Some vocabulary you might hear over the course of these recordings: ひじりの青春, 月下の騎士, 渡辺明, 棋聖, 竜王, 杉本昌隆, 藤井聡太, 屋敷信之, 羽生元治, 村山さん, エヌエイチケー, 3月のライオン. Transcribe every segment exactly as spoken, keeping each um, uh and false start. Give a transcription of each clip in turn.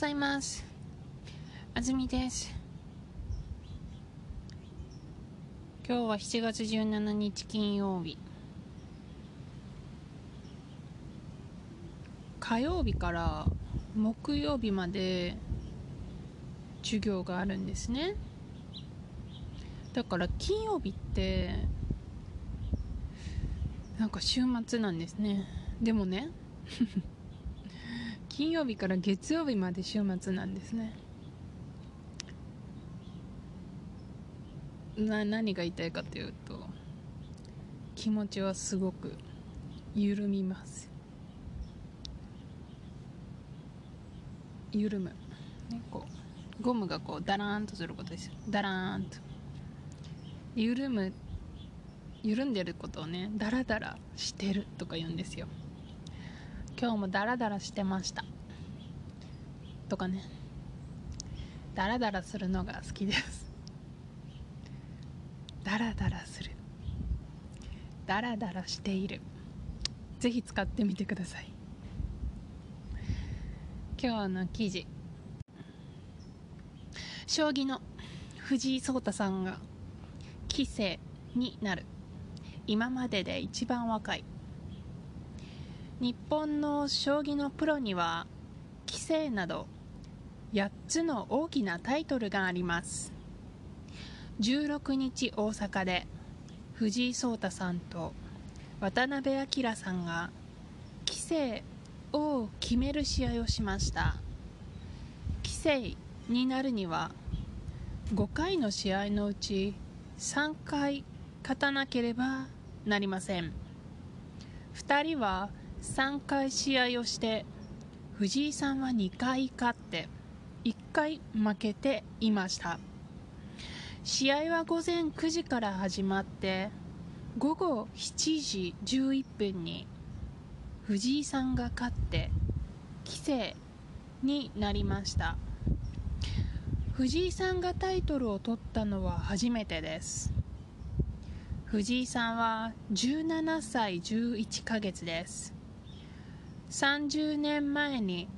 ございます。あずみです。今日はしちがつじゅうしちにち金曜日。火曜日から木曜日まで授業があるんですね。だから金曜日ってなんか週末なんですね。でもね金曜日から月曜日まで週末なんですね。な何が言いたいかというと、気持ちはすごく緩みます。緩む、ね、こうゴムがこうダラーンとすることですよ。ダラーンと緩む、緩んでることをね、ダラダラしてるとか言うんですよ。今日もダラダラしてましたとかね。ダラダラするのが好きです。ダラダラする、ダラダラしている、ぜひ使ってみてください。今日の記事、将棋の藤井聡太さんが棋聖になる。今までで一番若い。日本の将棋のプロには棋聖などやっつの大きなタイトルがあります。じゅうろくにち大阪で藤井聡太さんと渡辺明さんが棋聖を決める試合をしました。棋聖になるにはごかいの試合のうちさんかい勝たなければなりません。ふたりはさんかい試合をして、藤井さんはにかい勝っていっかい負けていました。試合はごぜんくじから始まって、ごごしちじじゅういっぷんに藤井さんが勝って棋聖になりました。藤井さんがタイトルを取ったのは初めてです。藤井さんはじゅうななさいじゅういちかげつです。さんじゅうねんまえに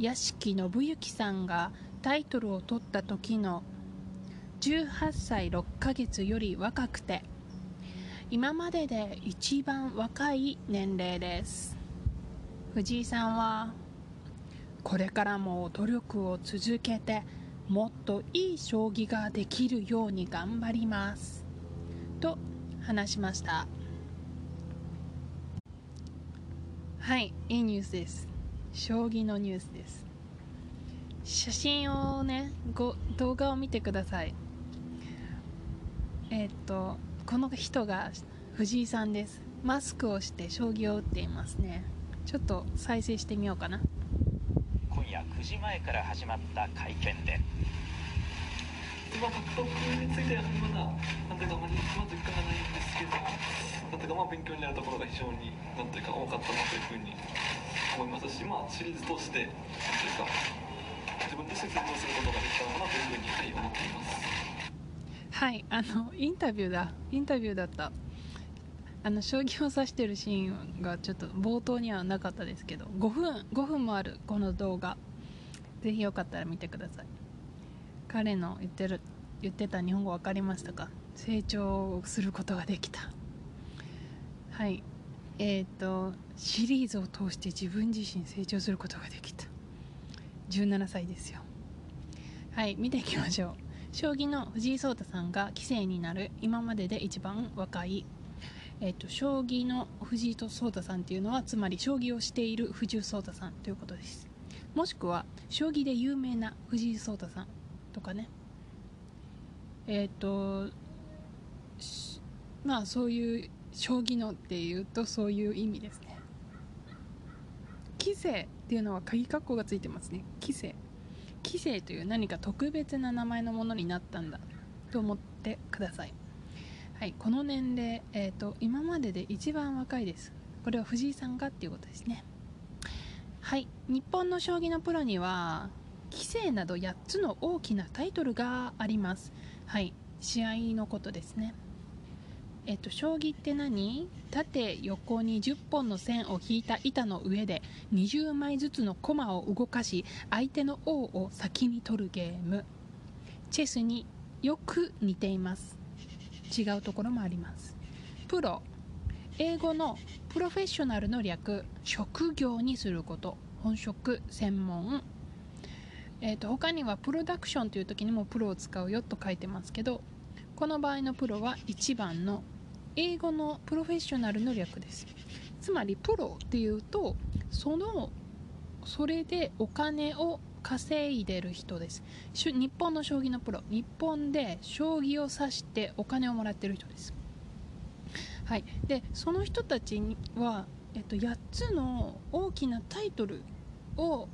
屋敷信之さんがタイトルを取った時のじゅうはっさいろっかげつより若くて、今までで一番若い年齢です。藤井さんはこれからも努力を続けて、もっといい将棋ができるように頑張りますと話しました。はい、いいニュースです。将棋のニュースです。写真をね、ご動画を見てください。えー、っとこの人が藤井さんです。マスクをして将棋を打っていますね。ちょっと再生してみようかな。今夜くじまえから始まった会見で、まあ、格闘についてはまだなんていうかあまりまずいかがないんですけど、なんていうかまあ勉強になるところが非常になんていうか多かったなというふうに思いますし、まあシリーズ通してなんていうか自分で説明することができたのかなというふうに、はい、思っています。はい、あのインタビューだインタビューだったあの将棋を指してるシーンがちょっと冒頭にはなかったですけど、ごふんもあるこの動画、ぜひよかったら見てください。彼の言ってる言ってた日本語分かりましたか？成長することができた。はい、えっとシリーズを通して自分自身成長することができた。じゅうななさいですよ。はい、見ていきましょう。将棋の藤井聡太さんが棋聖になる。今までで一番若い。えっと将棋の藤井聡太さんっていうのは、つまり将棋をしている藤井聡太さんということです。もしくは将棋で有名な藤井聡太さん。とかね、えっとまあそういう将棋のっていうとそういう意味ですね。棋聖っていうのは鍵括弧がついてますね。棋聖棋聖という何か特別な名前のものになったんだと思ってください。はい、この年齢、えっと今までで一番若いです。これは藤井さんがっていうことですね。はい、日本の将棋のプロには棋聖などやっつの大きなタイトルがあります。はい、試合のことですね。えっと、将棋って何？縦横にじゅっぽんの線を引いた板の上でにじゅうまいずつの駒を動かし相手の王を先に取るゲーム。チェスによく似ています。違うところもあります。プロ、英語のプロフェッショナルの略、職業にすること、本職、専門。えっと他にはプロダクションという時にもプロを使うよと書いてますけど、この場合のプロはいちばんの英語のプロフェッショナルの略です。つまりプロっていうと、そのそれでお金を稼いでる人です。日本の将棋のプロ、日本で将棋を指してお金をもらってる人です。はい。で、その人たちは、えっと、やっつの大きなタイトルを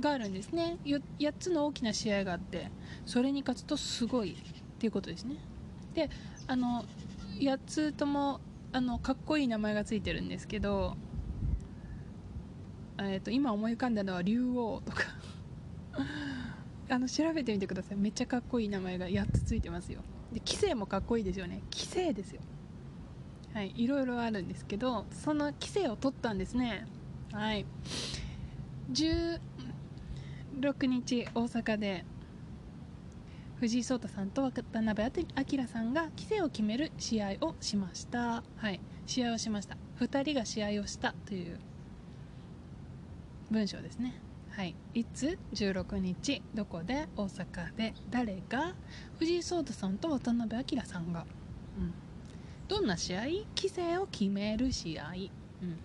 があるんですね。やっつの大きな試合があって、それに勝つとすごいっていうことですね。で、あのやっつともあのかっこいい名前がついてるんですけど、えーと、今思い浮かんだのは竜王とかあの調べてみてください。めっちゃかっこいい名前がやっつついてますよ。で、棋聖もかっこいいですよね。棋聖ですよ。はい、いろいろあるんですけど、その棋聖を取ったんですね。はい、じゅうろくにち大阪で藤井聡太さんと渡辺明さんが棋聖を決める試合をしました。はい、試合をしました。ふたりが試合をしたという文章ですね。はい、いつ、じゅうろくにち、どこで、大阪で、誰が、藤井聡太さんと渡辺明さんが、うん、どんな試合？棋聖を決める試合。うん、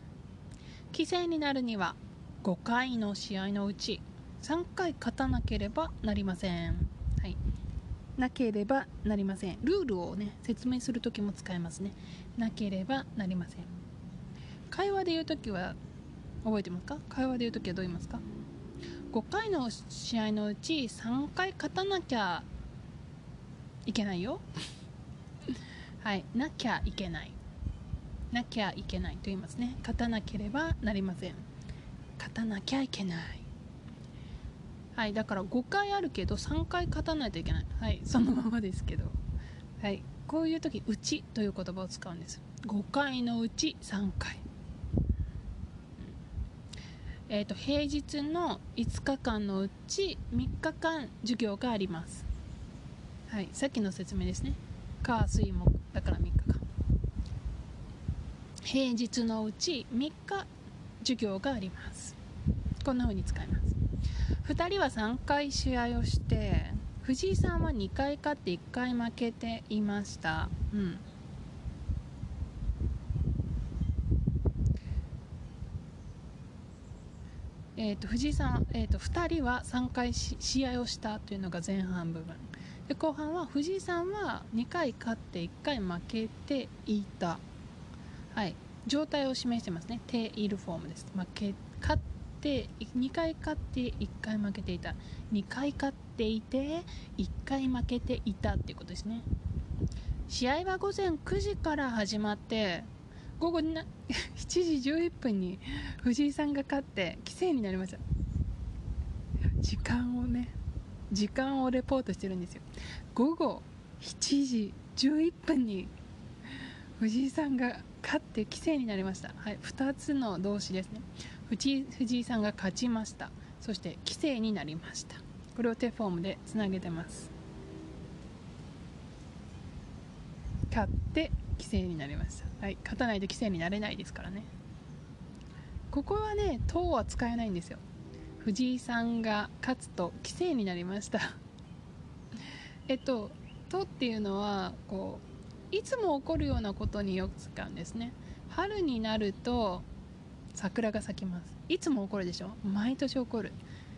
棋聖になるにはごかいの試合のうちさんかい勝たなければなりません。はい。なければなりません。ルールをね、説明するときも使えますね。なければなりません。会話で言うときは覚えてますか？会話で言うときはどう言いますか？ごかいの試合のうちさんかい勝たなきゃいけないよ。はい、なきゃいけない。なきゃいけないと言いますね。勝たなければなりません。勝たなきゃいけない。はい、だからごかいあるけどさんかい勝たないといけない。はい、そのままですけど、はい、こういう時「うち」という言葉を使うんです。ごかいのうちさんかい、えーと、平日のいつかかんのうちみっかかん授業があります。はい、さっきの説明ですね。火水木だからみっかかん、平日のうちみっか授業があります。こんな風に使います。ふたりはさんかい試合をして、藤井さんはにかい勝っていっかい負けていました。うん、えっと藤井さん、えっとふたりはさんかい試合をしたというのが前半部分。で、後半は藤井さんはにかい勝っていっかい負けていた。はい、状態を示してますね。テイルフォームです。負け勝ってでにかい勝っていっかい負けていた、にかい勝っていていっかい負けていたっていうことですね。試合は午前くじから始まって午後なしちじじゅういっぷんに藤井さんが勝って棋聖になりました。時間をね、時間をレポートしてるんですよ。午後しちじじゅういっぷんに藤井さんが勝って棋聖になりました。はい、ふたつの動詞ですね。藤井、藤井さんが勝ちました。そして棋聖になりました。これをテフォームでつなげてます。勝って棋聖になりました。はい、勝たないと棋聖になれないですからね。ここはね、等は使えないんですよ。藤井さんが勝つと棋聖になりました。えっと、とっていうのはこう、いつも起こるようなことによく使うんですね。春になると桜が咲きます。いつも起こるでしょ。毎年起こる。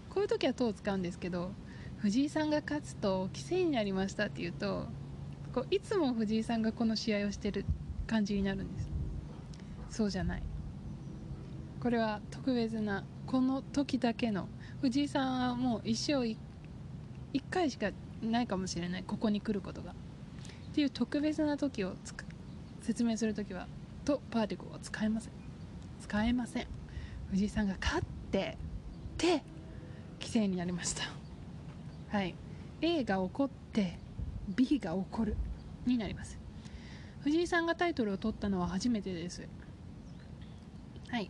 こういう時はとを使うんですけど、藤井さんが勝つと棋聖になりましたっていうと、こういつも藤井さんがこの試合をしてる感じになるんです。そうじゃない。これは特別なこの時だけの、藤井さんはもう一生いっかいしかないかもしれない、ここに来ることがっていう特別な時を説明するときはとパーティクルは使えません。使えません。藤井さんが勝ってで棋聖になりました。はい、A が起こって B が起こるになります。藤井さんがタイトルを取ったのは初めてです。はい、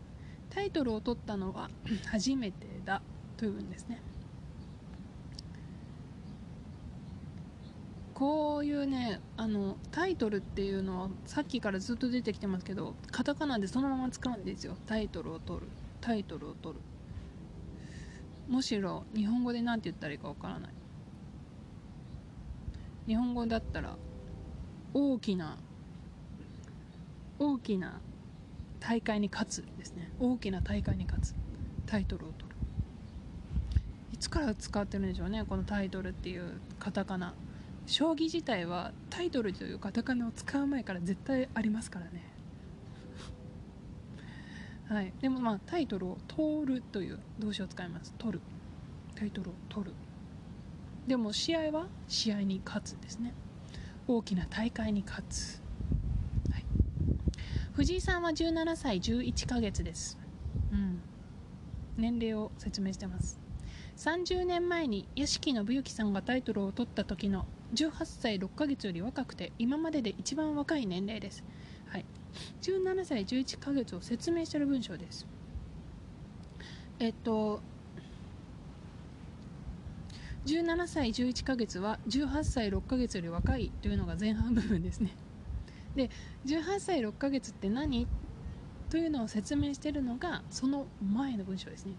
タイトルを取ったのは初めてだというんですね。こういうね、あのタイトルっていうのはさっきからずっと出てきてますけど、カタカナでそのまま使うんですよ。タイトルを取る、タイトルを取る。むしろ日本語で何て言ったらいいかわからない。日本語だったら大きな大きな大会に勝つですね。大きな大会に勝つ、タイトルを取る。いつから使ってるんでしょうね、このタイトルっていうカタカナ。将棋自体はタイトルというカタカナを使う前から絶対ありますからね。はい、でもまあタイトルを取るという動詞を使います。取る、タイトルを取る。でも試合は試合に勝つですね。大きな大会に勝つ。はい、藤井さんはじゅうななさいじゅういっかげつです。うん、年齢を説明してます。さんじゅうねんまえに屋敷信之さんがタイトルを取った時のじゅうはっさいろっかげつより若くて、今までで一番若い年齢です。はい、じゅうななさいじゅういっかげつを説明している文章です。えっとじゅうななさいじゅういっかげつはじゅうはっさいろっかげつより若いというのが前半部分ですね。で、じゅうはっさいろっかげつって何というのを説明しているのがその前の文章ですね。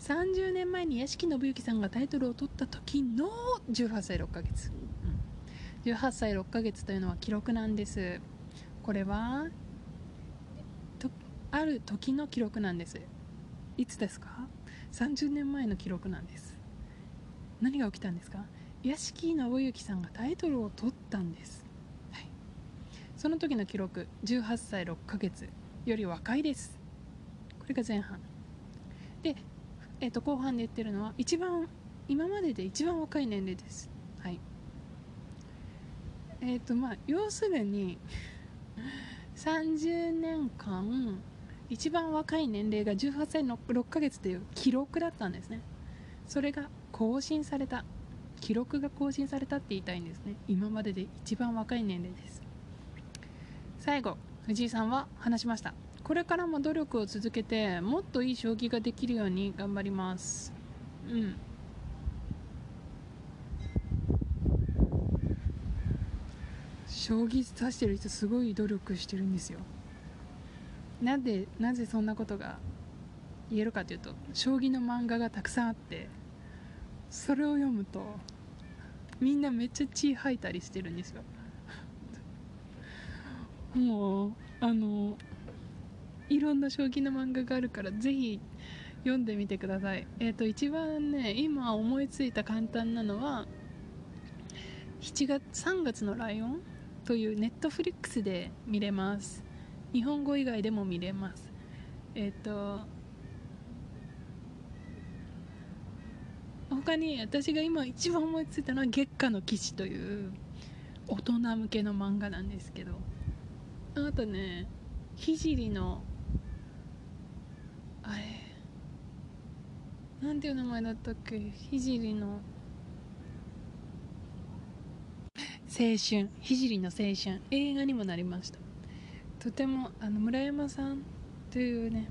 さんじゅうねんまえに屋敷信之さんがタイトルを取った時のじゅうはっさいろっかげつ、うん、じゅうはっさいろっかげつというのは記録なんです。これはとある時の記録なんです。いつですか？さんじゅうねんまえの記録なんです。何が起きたんですか？屋敷信之さんがタイトルを取ったんです、はい、その時の記録じゅうはっさいろっかげつより若いです。これが前半で、えっと、後半で言ってるのは一番今までで一番若い年齢です。はい。えっとまあ要するにさんじゅうねんかん一番若い年齢がじゅうはっさいろっかげつという記録だったんですね。それが更新された、記録が更新されたって言いたいんですね。今までで一番若い年齢です。最後、藤井さんは話しました。これからも努力を続けてもっといい将棋ができるように頑張ります。うん。将棋指してる人すごい努力してるんですよ。なんでなぜそんなことが言えるかというと、将棋の漫画がたくさんあって、それを読むとみんなめっちゃ血吐いたりしてるんですよ。もうあの。いろんな将棋の漫画があるからぜひ読んでみてください。えっと一番ね今思いついた簡単なのはしちがつさんがつのライオンというネットフリックスで見れます。日本語以外でも見れます。えっと他に私が今一番思いついたのは月下の騎士という大人向けの漫画なんですけど、あとねひじりのあれなんていう名前だったっけ、ひじりの青春、ひじりの青春、映画にもなりました。とてもあの村山さんというね、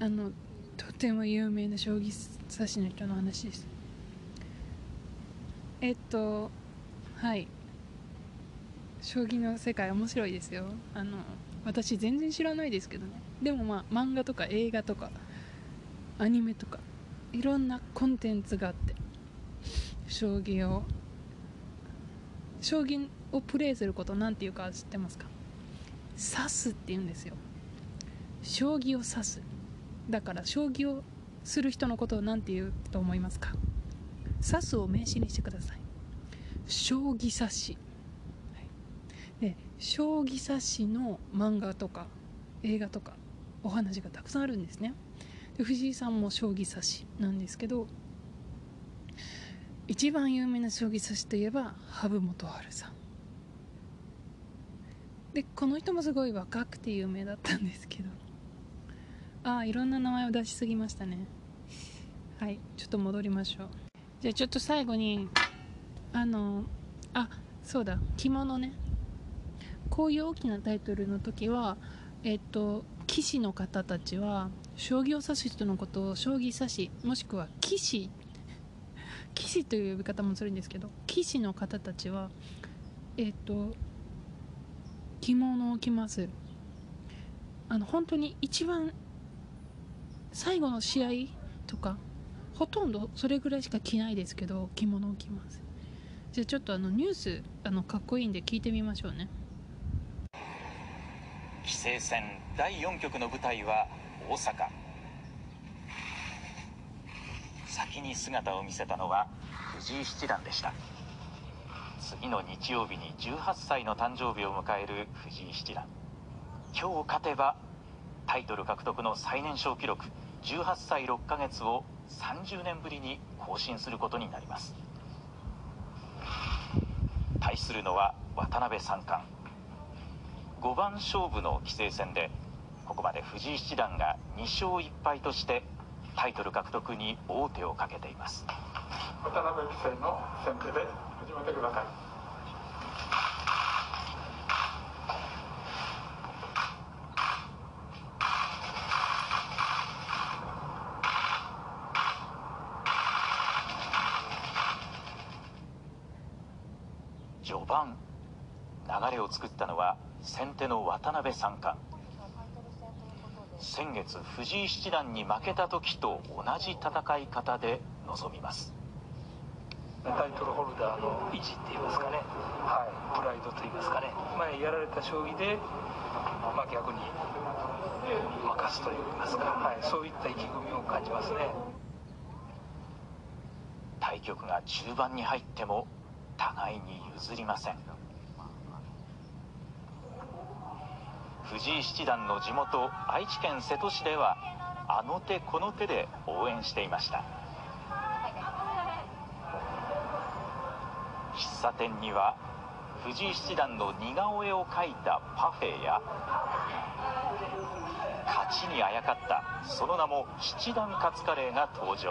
あのとても有名な将棋指しの人の話です。えっとはい、将棋の世界面白いですよ。あの私全然知らないですけどね。でもまあ漫画とか映画とかアニメとかいろんなコンテンツがあって、将棋を将棋をプレイすることなんていうか知ってますか？指すっていうんですよ。将棋を指す。だから将棋をする人のことをなんて言うと思いますか？指すを名詞にしてください。将棋指し。で将棋指しの漫画とか映画とかお話がたくさんあるんですね。で藤井さんも将棋指しなんですけど、一番有名な将棋指しといえば羽生元治さんで、この人もすごい若くて有名だったんですけど、ああいろんな名前を出しすぎましたね。はい、ちょっと戻りましょう。じゃあちょっと最後にあのあそうだ着物ねこういう大きなタイトルの時は、えっと、棋士の方たちは将棋を指す人のことを将棋指し、もしくは棋士棋士という呼び方もするんですけど、棋士の方たちはえっと着物を着ます。あの本当に一番最後の試合とかほとんどそれぐらいしか着ないですけど、着物を着ます。じゃあちょっとあのニュースあのかっこいいんで聞いてみましょうね。棋聖戦だいよん局の舞台は大阪。先に姿を見せたのは藤井七段でした。次の日曜日にじゅうはっさいの誕生日を迎える藤井七段、今日勝てばタイトル獲得の最年少記録じゅうはっさいろっかげつをさんじゅうねんぶりに更新することになります。対するのは渡辺三冠。ごばん勝負の棋聖戦でここまで藤井七段がにしょういっぱいとしてタイトル獲得に王手をかけています。渡辺棋聖の先手で始めてください。序盤、流れを作ったのは先手の渡辺三冠。先月藤井七段に負けた時と同じ戦い方で臨みます。タイトルホルダーの意地って言いますかね、はい、プライドと言いますかね、前やられた将棋で、まあ、逆に任すと言いますか、はい、そういった意気込みを感じますね。対局が中盤に入っても互いに譲りません。藤井七段の地元愛知県瀬戸市ではあの手この手で応援していました。喫茶店には藤井七段の似顔絵を描いたパフェや、勝ちにあやかったその名も七段カツカレーが登場。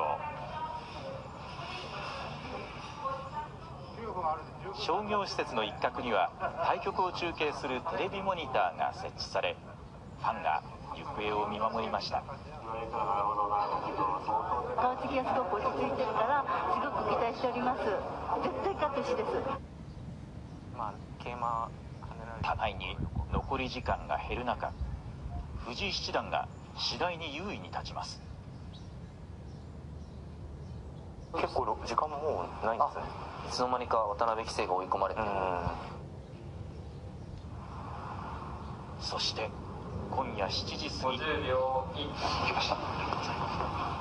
商業施設の一角には対局を中継するテレビモニターが設置され、ファンが行方を見守りました。顔つきがすごく落ち着いてるからすごく期待しております。絶対勝ってほしいです。互いに残り時間が減る中、藤井七段が次第に優位に立ちます。結構時間ももうないんですね。いつの間にか渡辺棋聖が追い込まれて、そして今夜しちじ過ぎ、ごじゅうびょうに行きました。ありがとうございます。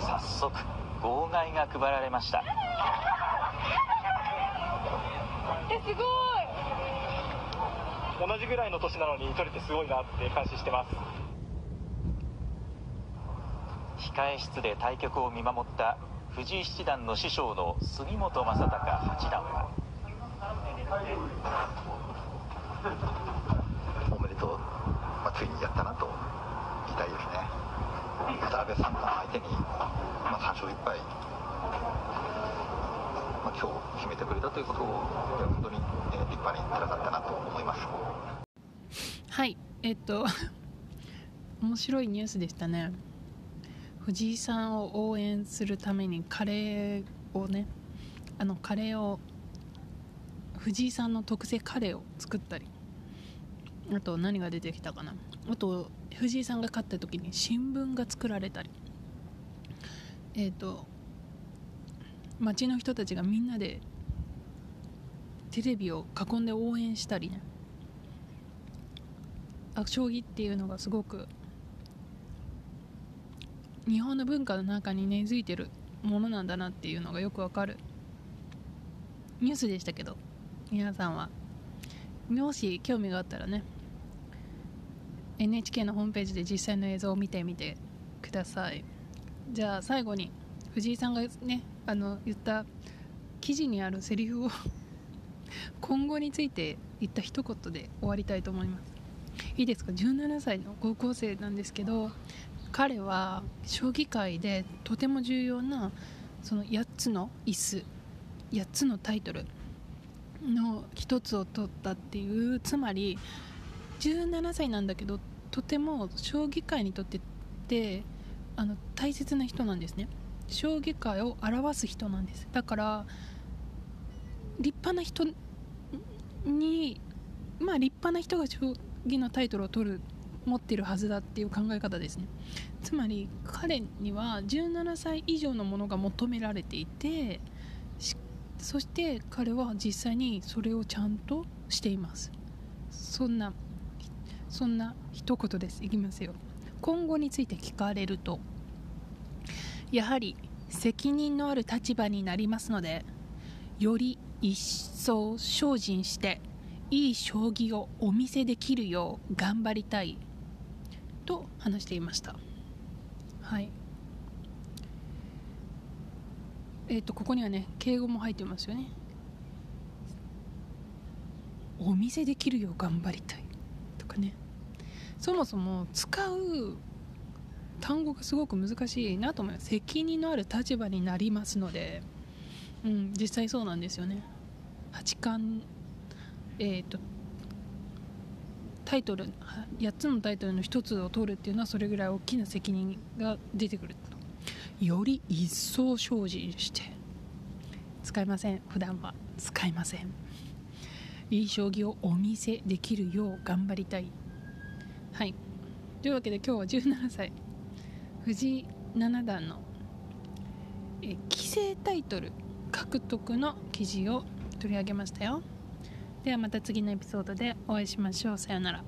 早速号外が配られました。え、すごい。同じぐらいの年なのに取れてすごいなって感心してます。控え室で対局を見守った藤井七段の師匠の杉本昌隆八段は、おめでとう、まあ、ついにやったなと期待ですね。渡辺三冠相手に、まあ、さんしょういっぱい、まあ、今日決めてくれたということを本当に、ね、立派につらかったなと思います。はい、えっと面白いニュースでしたね。藤井さんを応援するためにカレーをね、あのカレーを藤井さんの特製カレーを作ったり、あと何が出てきたかな、あと藤井さんが勝った時に新聞が作られたり、えっと町の人たちがみんなでテレビを囲んで応援したりね、あ、将棋っていうのがすごく日本の文化の中に根付いてるものなんだなっていうのがよくわかるニュースでしたけど、皆さんはもし興味があったらね、 エヌエイチケー のホームページで実際の映像を見てみてください。じゃあ最後に藤井さんがね、あの言った記事にあるセリフを今後について言った一言で終わりたいと思います。いいですか？じゅうななさいの高校生なんですけど、彼は将棋界でとても重要なそのやっつの椅子、やっつのタイトルのひとつを取ったっていう、つまりじゅうななさいなんだけどとても将棋界にとってってあの大切な人なんですね。将棋界を表す人なんです。だから立派な人に、まあ立派な人が将棋のタイトルを取る持ってるはずだっていう考え方ですね。つまり彼にはじゅうななさい以上のものが求められていて、そして彼は実際にそれをちゃんとしています。そんなそんな一言です。いきますよ。今後について聞かれると、やはり責任のある立場になりますので、より一層精進していい将棋をお見せできるよう頑張りたいと話していました。はい。えっとここにはね敬語も入ってますよね。お見せできるよう頑張りたいとかね。そもそも使う単語がすごく難しいなと思います。責任のある立場になりますので、うん、実際そうなんですよね。八冠、えー、とタイトルやっつのタイトルのひとつを取るっていうのはそれぐらい大きな責任が出てくると。より一層精進して使いません。普段は使いません。いい将棋をお見せできるよう頑張りたい。はい。というわけで今日はじゅうななさい藤井七段のえ棋聖タイトル獲得の記事を取り上げましたよ。ではまた次のエピソードでお会いしましょう。さようなら。